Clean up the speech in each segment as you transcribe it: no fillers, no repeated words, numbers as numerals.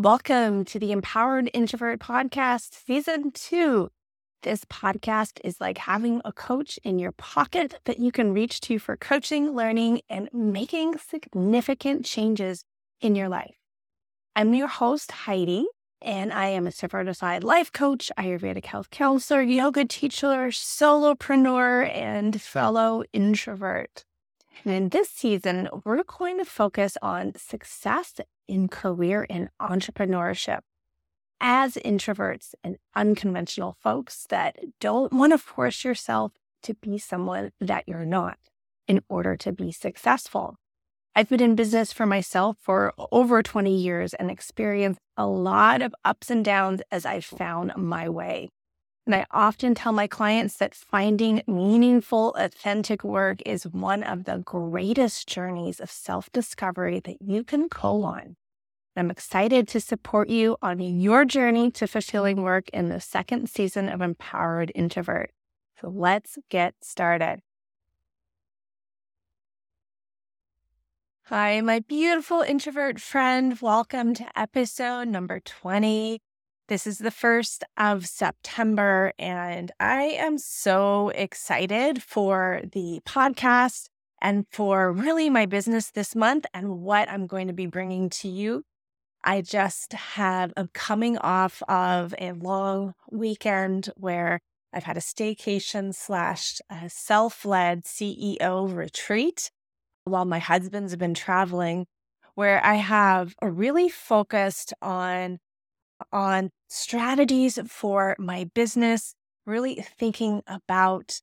Welcome to the Empowered Introvert Podcast, Season 2. This podcast is like having a coach in your pocket that you can reach to for coaching, learning, and making significant changes in your life. I'm your host, Heidi, and I am a certified life coach, Ayurvedic health counselor, yoga teacher, solopreneur, and fellow introvert. And in this season, we're going to focus on success in career and entrepreneurship as introverts and unconventional folks that don't want to force yourself to be someone that you're not in order to be successful. I've been in business for myself for over 20 years and experienced a lot of ups and downs as I found my way. And I often tell my clients that finding meaningful, authentic work is one of the greatest journeys of self-discovery that you can go on. And I'm excited to support you on your journey to fulfilling work in the second season of Empowered Introvert. So let's get started. Hi, my beautiful introvert friend. Welcome to episode number 20. This is the 1st of September, and I am so excited for the podcast and for really my business this month and what I'm going to be bringing to you. I just have a coming off of a long weekend where I've had a staycation / a self-led CEO retreat while my husband's been traveling, where I have really focused on strategies for my business, really thinking about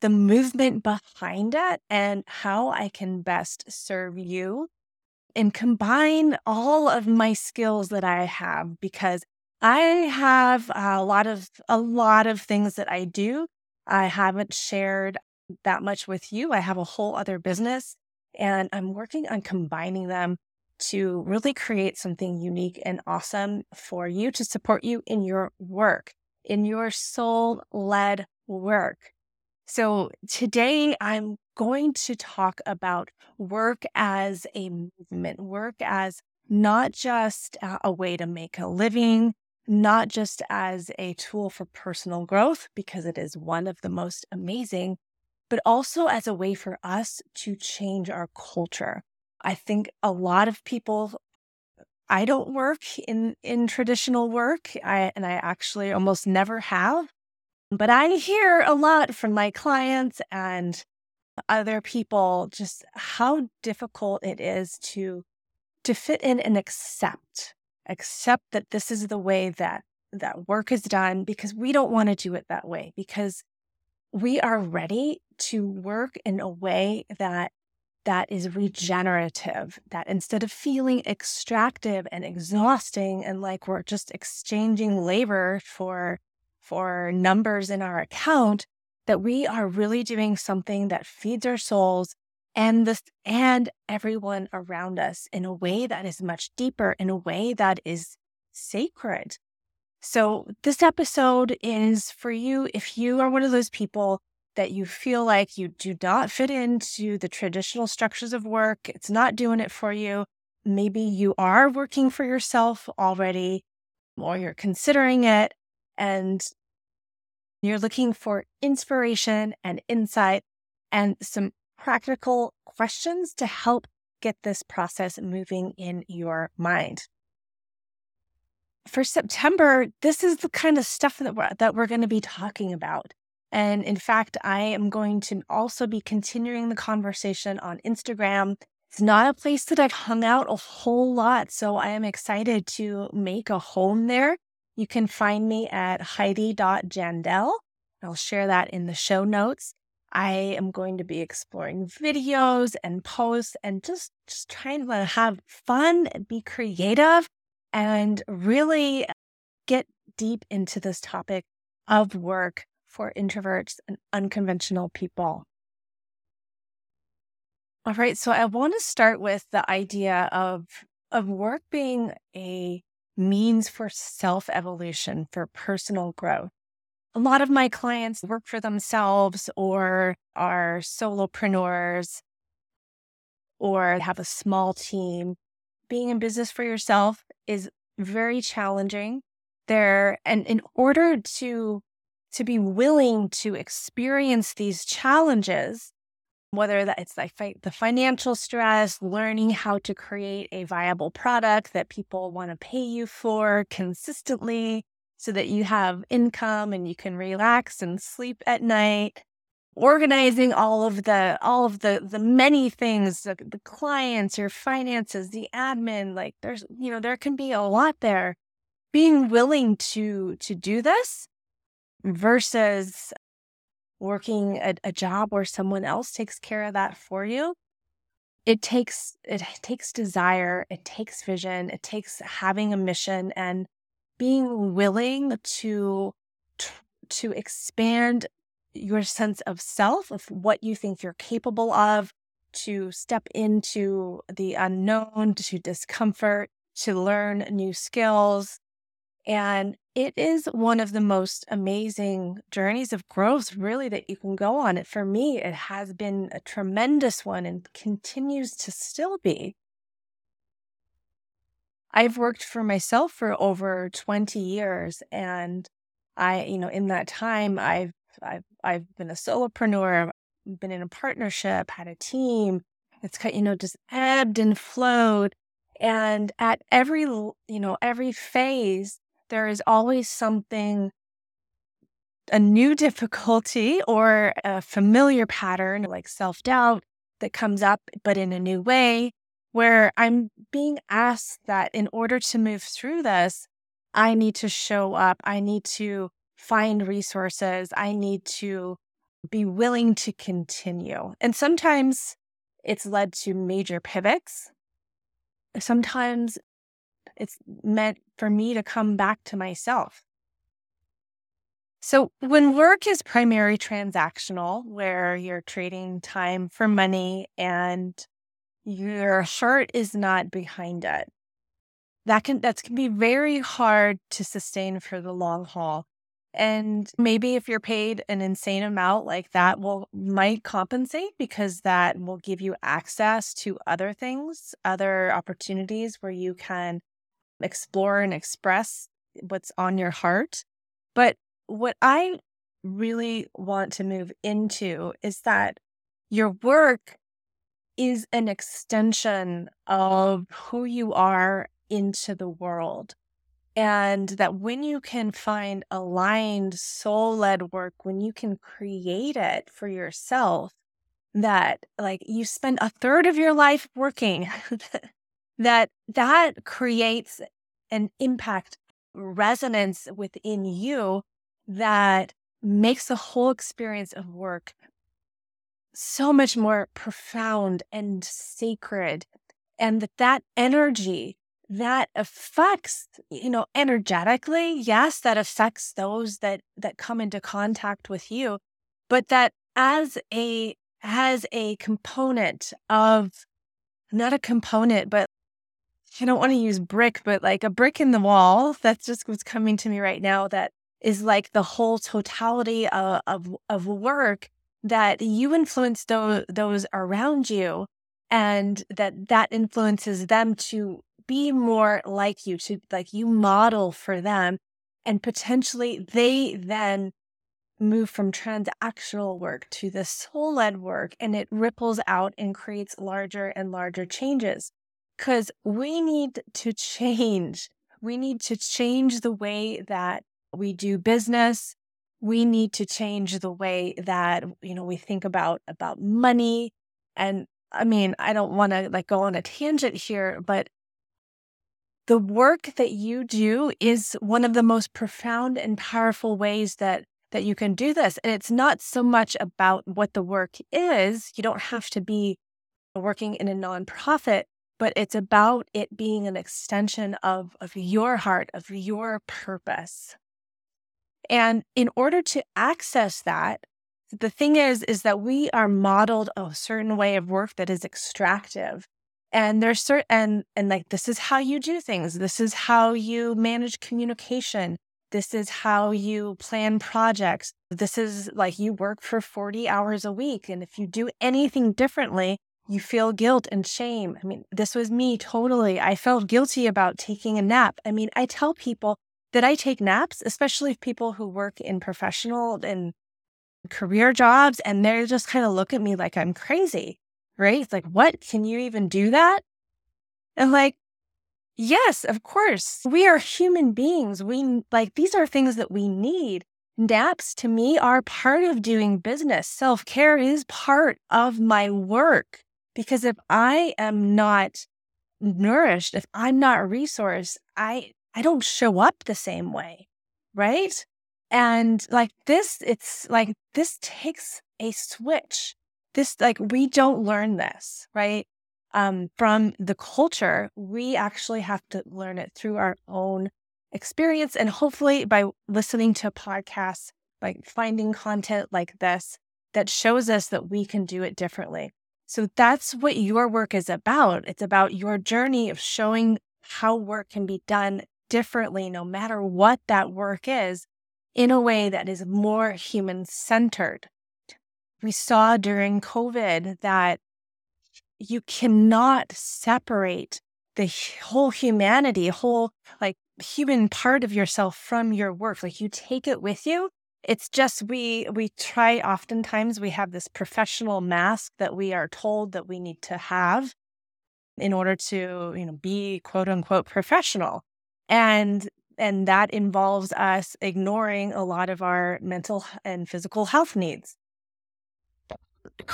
the movement behind it and how I can best serve you and combine all of my skills that I have, because I have a lot of things that I do. I haven't shared that much with you. I have a whole other business, and I'm working on combining them to really create something unique and awesome for you, to support you in your work, in your soul-led work. So today I'm going to talk about work as a movement, work as not just a way to make a living, not just as a tool for personal growth, because it is one of the most amazing, but also as a way for us to change our culture. I think a lot of people, I don't work in traditional work, and I actually almost never have, but I hear a lot from my clients and other people just how difficult it is to fit in and accept that this is the way that work is done, because we don't want to do it that way, because we are ready to work in a way that is regenerative, that instead of feeling extractive and exhausting and like we're just exchanging labor for numbers in our account, that we are really doing something that feeds our souls and everyone around us in a way that is much deeper, in a way that is sacred. So this episode is for you if you are one of those people that you feel like you do not fit into the traditional structures of work. It's not doing it for you. Maybe you are working for yourself already, or you're considering it, and you're looking for inspiration and insight and some practical questions to help get this process moving in your mind. For September, this is the kind of stuff that we're going to be talking about. And in fact, I am going to also be continuing the conversation on Instagram. It's not a place that I've hung out a whole lot, so I am excited to make a home there. You can find me at heidi.jandel. I'll share that in the show notes. I am going to be exploring videos and posts and just trying to have fun, be creative, and really get deep into this topic of work for introverts and unconventional people. All right, so I want to start with the idea of work being a means for self-evolution, for personal growth. A lot of my clients work for themselves or are solopreneurs or have a small team. Being in business for yourself is very challenging. There, and in order to be willing to experience these challenges, whether that it's like the financial stress, learning how to create a viable product that people want to pay you for consistently so that you have income and you can relax and sleep at night, organizing all of the many things, the clients, your finances, the admin, like there's, there can be a lot there. Being willing to do this versus working a job where someone else takes care of that for you, it takes desire, it takes vision, it takes having a mission and being willing to expand your sense of self, of what you think you're capable of, to step into the unknown, to discomfort, to learn new skills. And it is one of the most amazing journeys of growth, really, that you can go on. And for me, it has been a tremendous one and continues to still be. I've worked for myself for over 20 years, and I, in that time, I've been a solopreneur, been in a partnership, had a team. It's kind, just ebbed and flowed, and at every phase, there is always something, a new difficulty or a familiar pattern like self-doubt that comes up, but in a new way, where I'm being asked that in order to move through this, I need to show up. I need to find resources. I need to be willing to continue. And sometimes it's led to major pivots. Sometimes it's meant for me to come back to myself. So when work is primarily transactional, where you're trading time for money and your heart is not behind it, that can be very hard to sustain for the long haul. And maybe if you're paid an insane amount, like that might compensate, because that will give you access to other things, other opportunities where you can explore and express what's on your heart. But what I really want to move into is that your work is an extension of who you are into the world. And that when you can find aligned soul-led work, when you can create it for yourself, that like you spend a third of your life working, that creates an impact, resonance within you that makes the whole experience of work so much more profound and sacred. And that energy that affects, energetically, yes, that affects those that come into contact with you, but that as a component of, not a component, but I don't want to use brick, but like a brick in the wall, that's just what's coming to me right now, that is like the whole totality of work, that you influence those around you, and that influences them to be more like you, to like you model for them, and potentially they then move from transactional work to the soul-led work, and it ripples out and creates larger and larger changes. Because we need to change. We need to change the way that we do business. We need to change the way that, we think about money. And I mean, I don't want to like go on a tangent here, but the work that you do is one of the most profound and powerful ways that you can do this. And it's not so much about what the work is. You don't have to be working in a nonprofit, but it's about it being an extension of your heart, of your purpose. And in order to access that, the thing is that we are modeled a certain way of work that is extractive. And there's certain, and like, this is how you do things. This is how you manage communication. This is how you plan projects. This is like you work for 40 hours a week. And if you do anything differently, You feel guilt and shame. I mean, this was me totally. I felt guilty about taking a nap. I mean, I tell people that I take naps, especially people who work in professional and career jobs, and they just kind of look at me like I'm crazy, right? It's like, what? Can you even do that? And like, yes, of course. We are human beings. These are things that we need. Naps to me are part of doing business. Self-care is part of my work, because if I am not nourished, if I'm not resourced, I don't show up the same way, right? And this takes a switch. We don't learn this, right? From the culture, we actually have to learn it through our own experience, and hopefully by listening to podcasts, by finding content like this that shows us that we can do it differently. So that's what your work is about. It's about your journey of showing how work can be done differently, no matter what that work is, in a way that is more human-centered. We saw during COVID that you cannot separate the whole humanity, human part of yourself from your work. Like, you take it with you. It's just we try, oftentimes we have this professional mask that we are told that we need to have in order to, be quote unquote professional. And that involves us ignoring a lot of our mental and physical health needs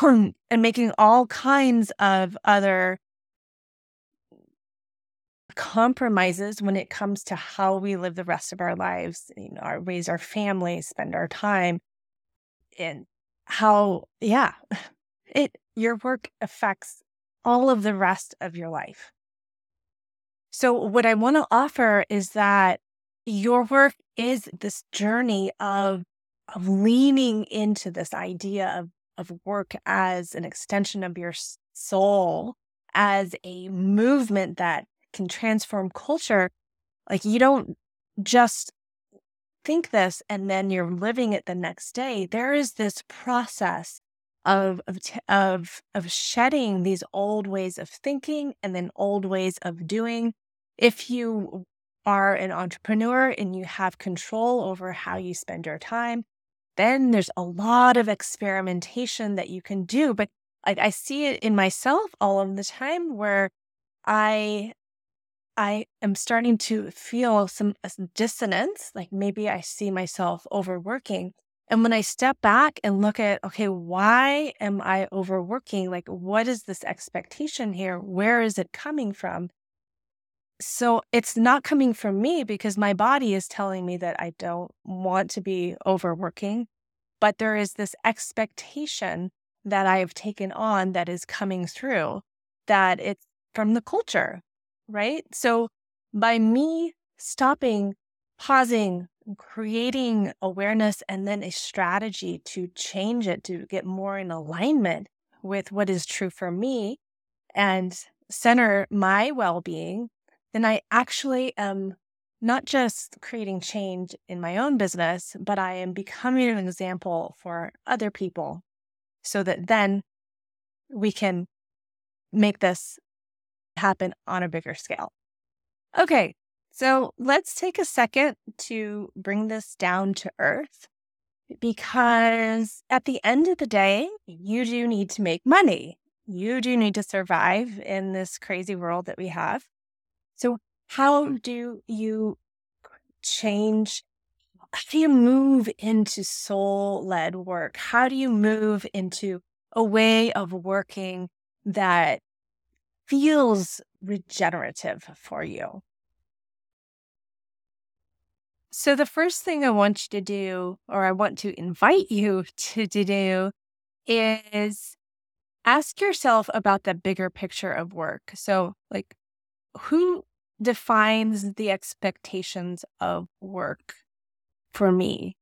and making all kinds of other compromises when it comes to how we live the rest of our lives, raise our families, spend our time, and your work affects all of the rest of your life. So what I want to offer is that your work is this journey of leaning into this idea of work as an extension of your soul, as a movement that can transform culture. Like, you don't just think this and then you're living it the next day. There is this process of shedding these old ways of thinking and then old ways of doing. If you are an entrepreneur and you have control over how you spend your time, then there's a lot of experimentation that you can do. But I see it in myself all of the time, where I am starting to feel some dissonance, like maybe I see myself overworking. And when I step back and look at, okay, why am I overworking? Like, what is this expectation here? Where is it coming from? So it's not coming from me, because my body is telling me that I don't want to be overworking, but there is this expectation that I have taken on that is coming through, that it's from the culture. Right? So by me stopping, pausing, creating awareness, and then a strategy to change it, to get more in alignment with what is true for me and center my well-being, then I actually am not just creating change in my own business, but I am becoming an example for other people, so that then we can make this happen on a bigger scale. Okay, so let's take a second to bring this down to earth, because at the end of the day, you do need to make money. You do need to survive in this crazy world that we have. So how do you change? How do you move into soul-led work? How do you move into a way of working that feels regenerative for you? So the first thing I want you to do, or I want to invite you to do, is ask yourself about the bigger picture of work. So, like, who defines the expectations of work for me?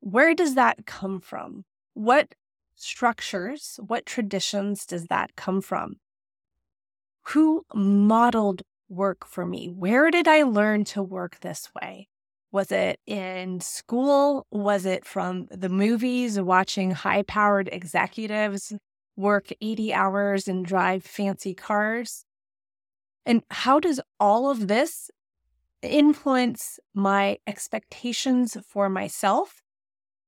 Where does that come from? What structures, what traditions does that come from? Who modeled work for me? Where did I learn to work this way? Was it in school? Was it from the movies, watching high-powered executives work 80 hours and drive fancy cars? And how does all of this influence my expectations for myself?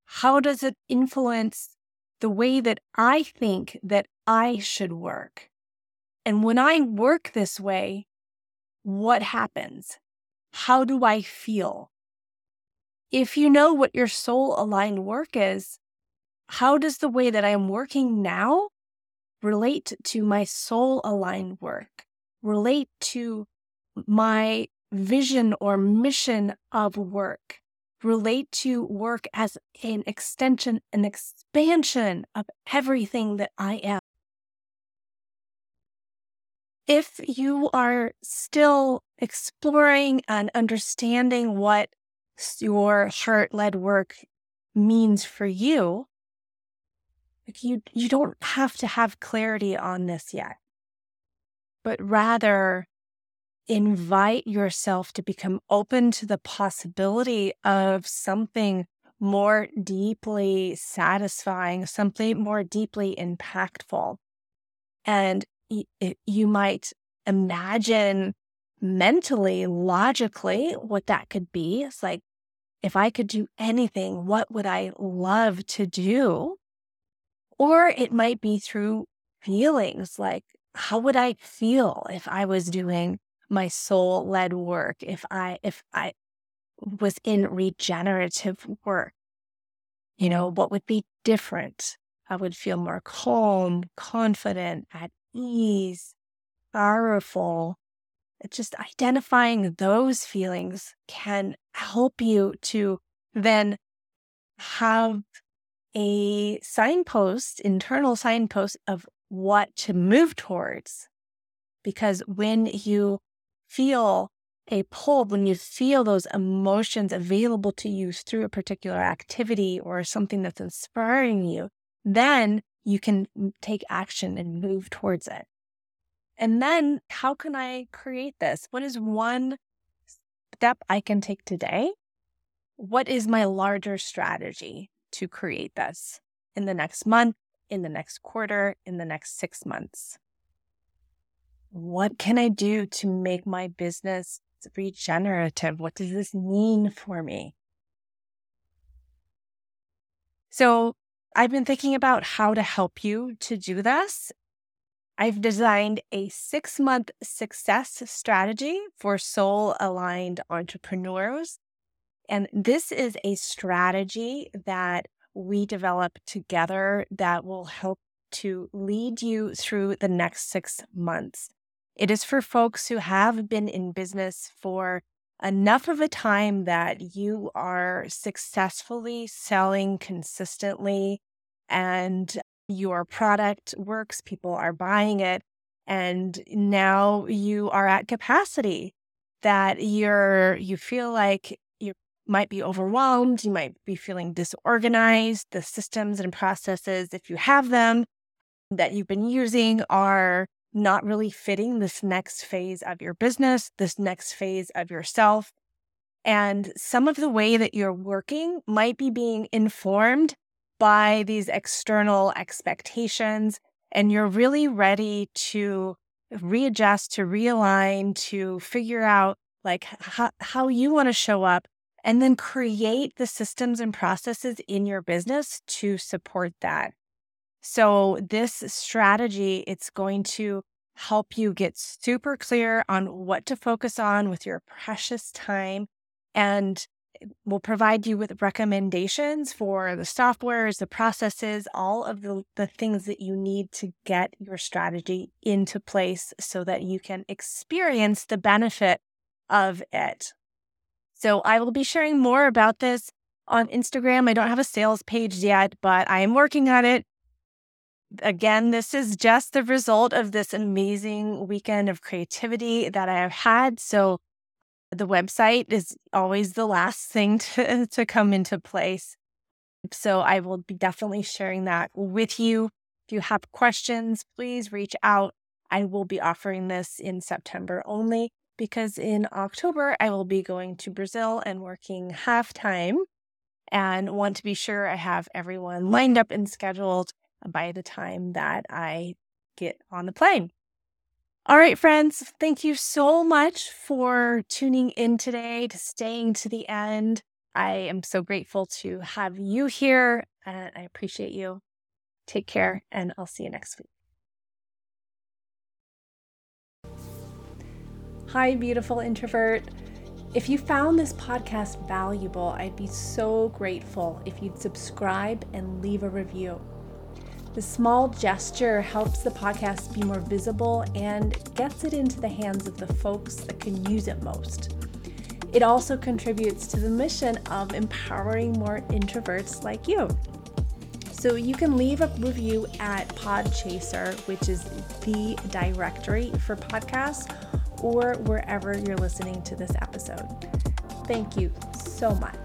How does it influence the way that I think that I should work? And when I work this way, what happens? How do I feel? If you know what your soul-aligned work is, how does the way that I am working now relate to my soul-aligned work, relate to my vision or mission of work, relate to work as an extension, an expansion of everything that I am? If you are still exploring and understanding what your heart-led work means for you, you don't have to have clarity on this yet, but rather invite yourself to become open to the possibility of something more deeply satisfying, something more deeply impactful. And you might imagine mentally, logically, what that could be. It's like, if I could do anything, what would I love to do? Or it might be through feelings, like, how would I feel if I was doing my soul-led work, if I was in regenerative work? You know, what would be different? I would feel more calm, confident, at ease, powerful. Just identifying those feelings can help you to then have a signpost, internal signpost of what to move towards. Because when you feel a pull, when you feel those emotions available to you through a particular activity or something that's inspiring you, then you can take action and move towards it. And then, how can I create this? What is one step I can take today? What is my larger strategy to create this in the next month, in the next quarter, in the next 6 months? What can I do to make my business regenerative? What does this mean for me? So I've been thinking about how to help you to do this. I've designed a 6-month success strategy for soul-aligned entrepreneurs. And this is a strategy that we develop together that will help to lead you through the next 6 months. It is for folks who have been in business for enough of a time that you are successfully selling consistently and your product works, people are buying it, and now you are at capacity that you feel like you might be overwhelmed, you might be feeling disorganized, the systems and processes, if you have them, that you've been using are not really fitting this next phase of your business, this next phase of yourself. And some of the way that you're working might be being informed by these external expectations, and you're really ready to readjust, to realign, to figure out like how you want to show up, and then create the systems and processes in your business to support that. So this strategy, it's going to help you get super clear on what to focus on with your precious time, and will provide you with recommendations for the softwares, the processes, all of the things that you need to get your strategy into place so that you can experience the benefit of it. So I will be sharing more about this on Instagram. I don't have a sales page yet, but I am working on it. Again, this is just the result of this amazing weekend of creativity that I have had. So the website is always the last thing to come into place. So I will be definitely sharing that with you. If you have questions, please reach out. I will be offering this in September only, because in October, I will be going to Brazil and working half-time, and want to be sure I have everyone lined up and scheduled by the time that I get on the plane. All right, friends, thank you so much for tuning in today, to staying to the end. I am so grateful to have you here, and I appreciate you. Take care, and I'll see you next week. Hi, beautiful introvert. If you found this podcast valuable, I'd be so grateful if you'd subscribe and leave a review. The small gesture helps the podcast be more visible and gets it into the hands of the folks that can use it most. It also contributes to the mission of empowering more introverts like you. So you can leave a review at Podchaser, which is the directory for podcasts, or wherever you're listening to this episode. Thank you so much.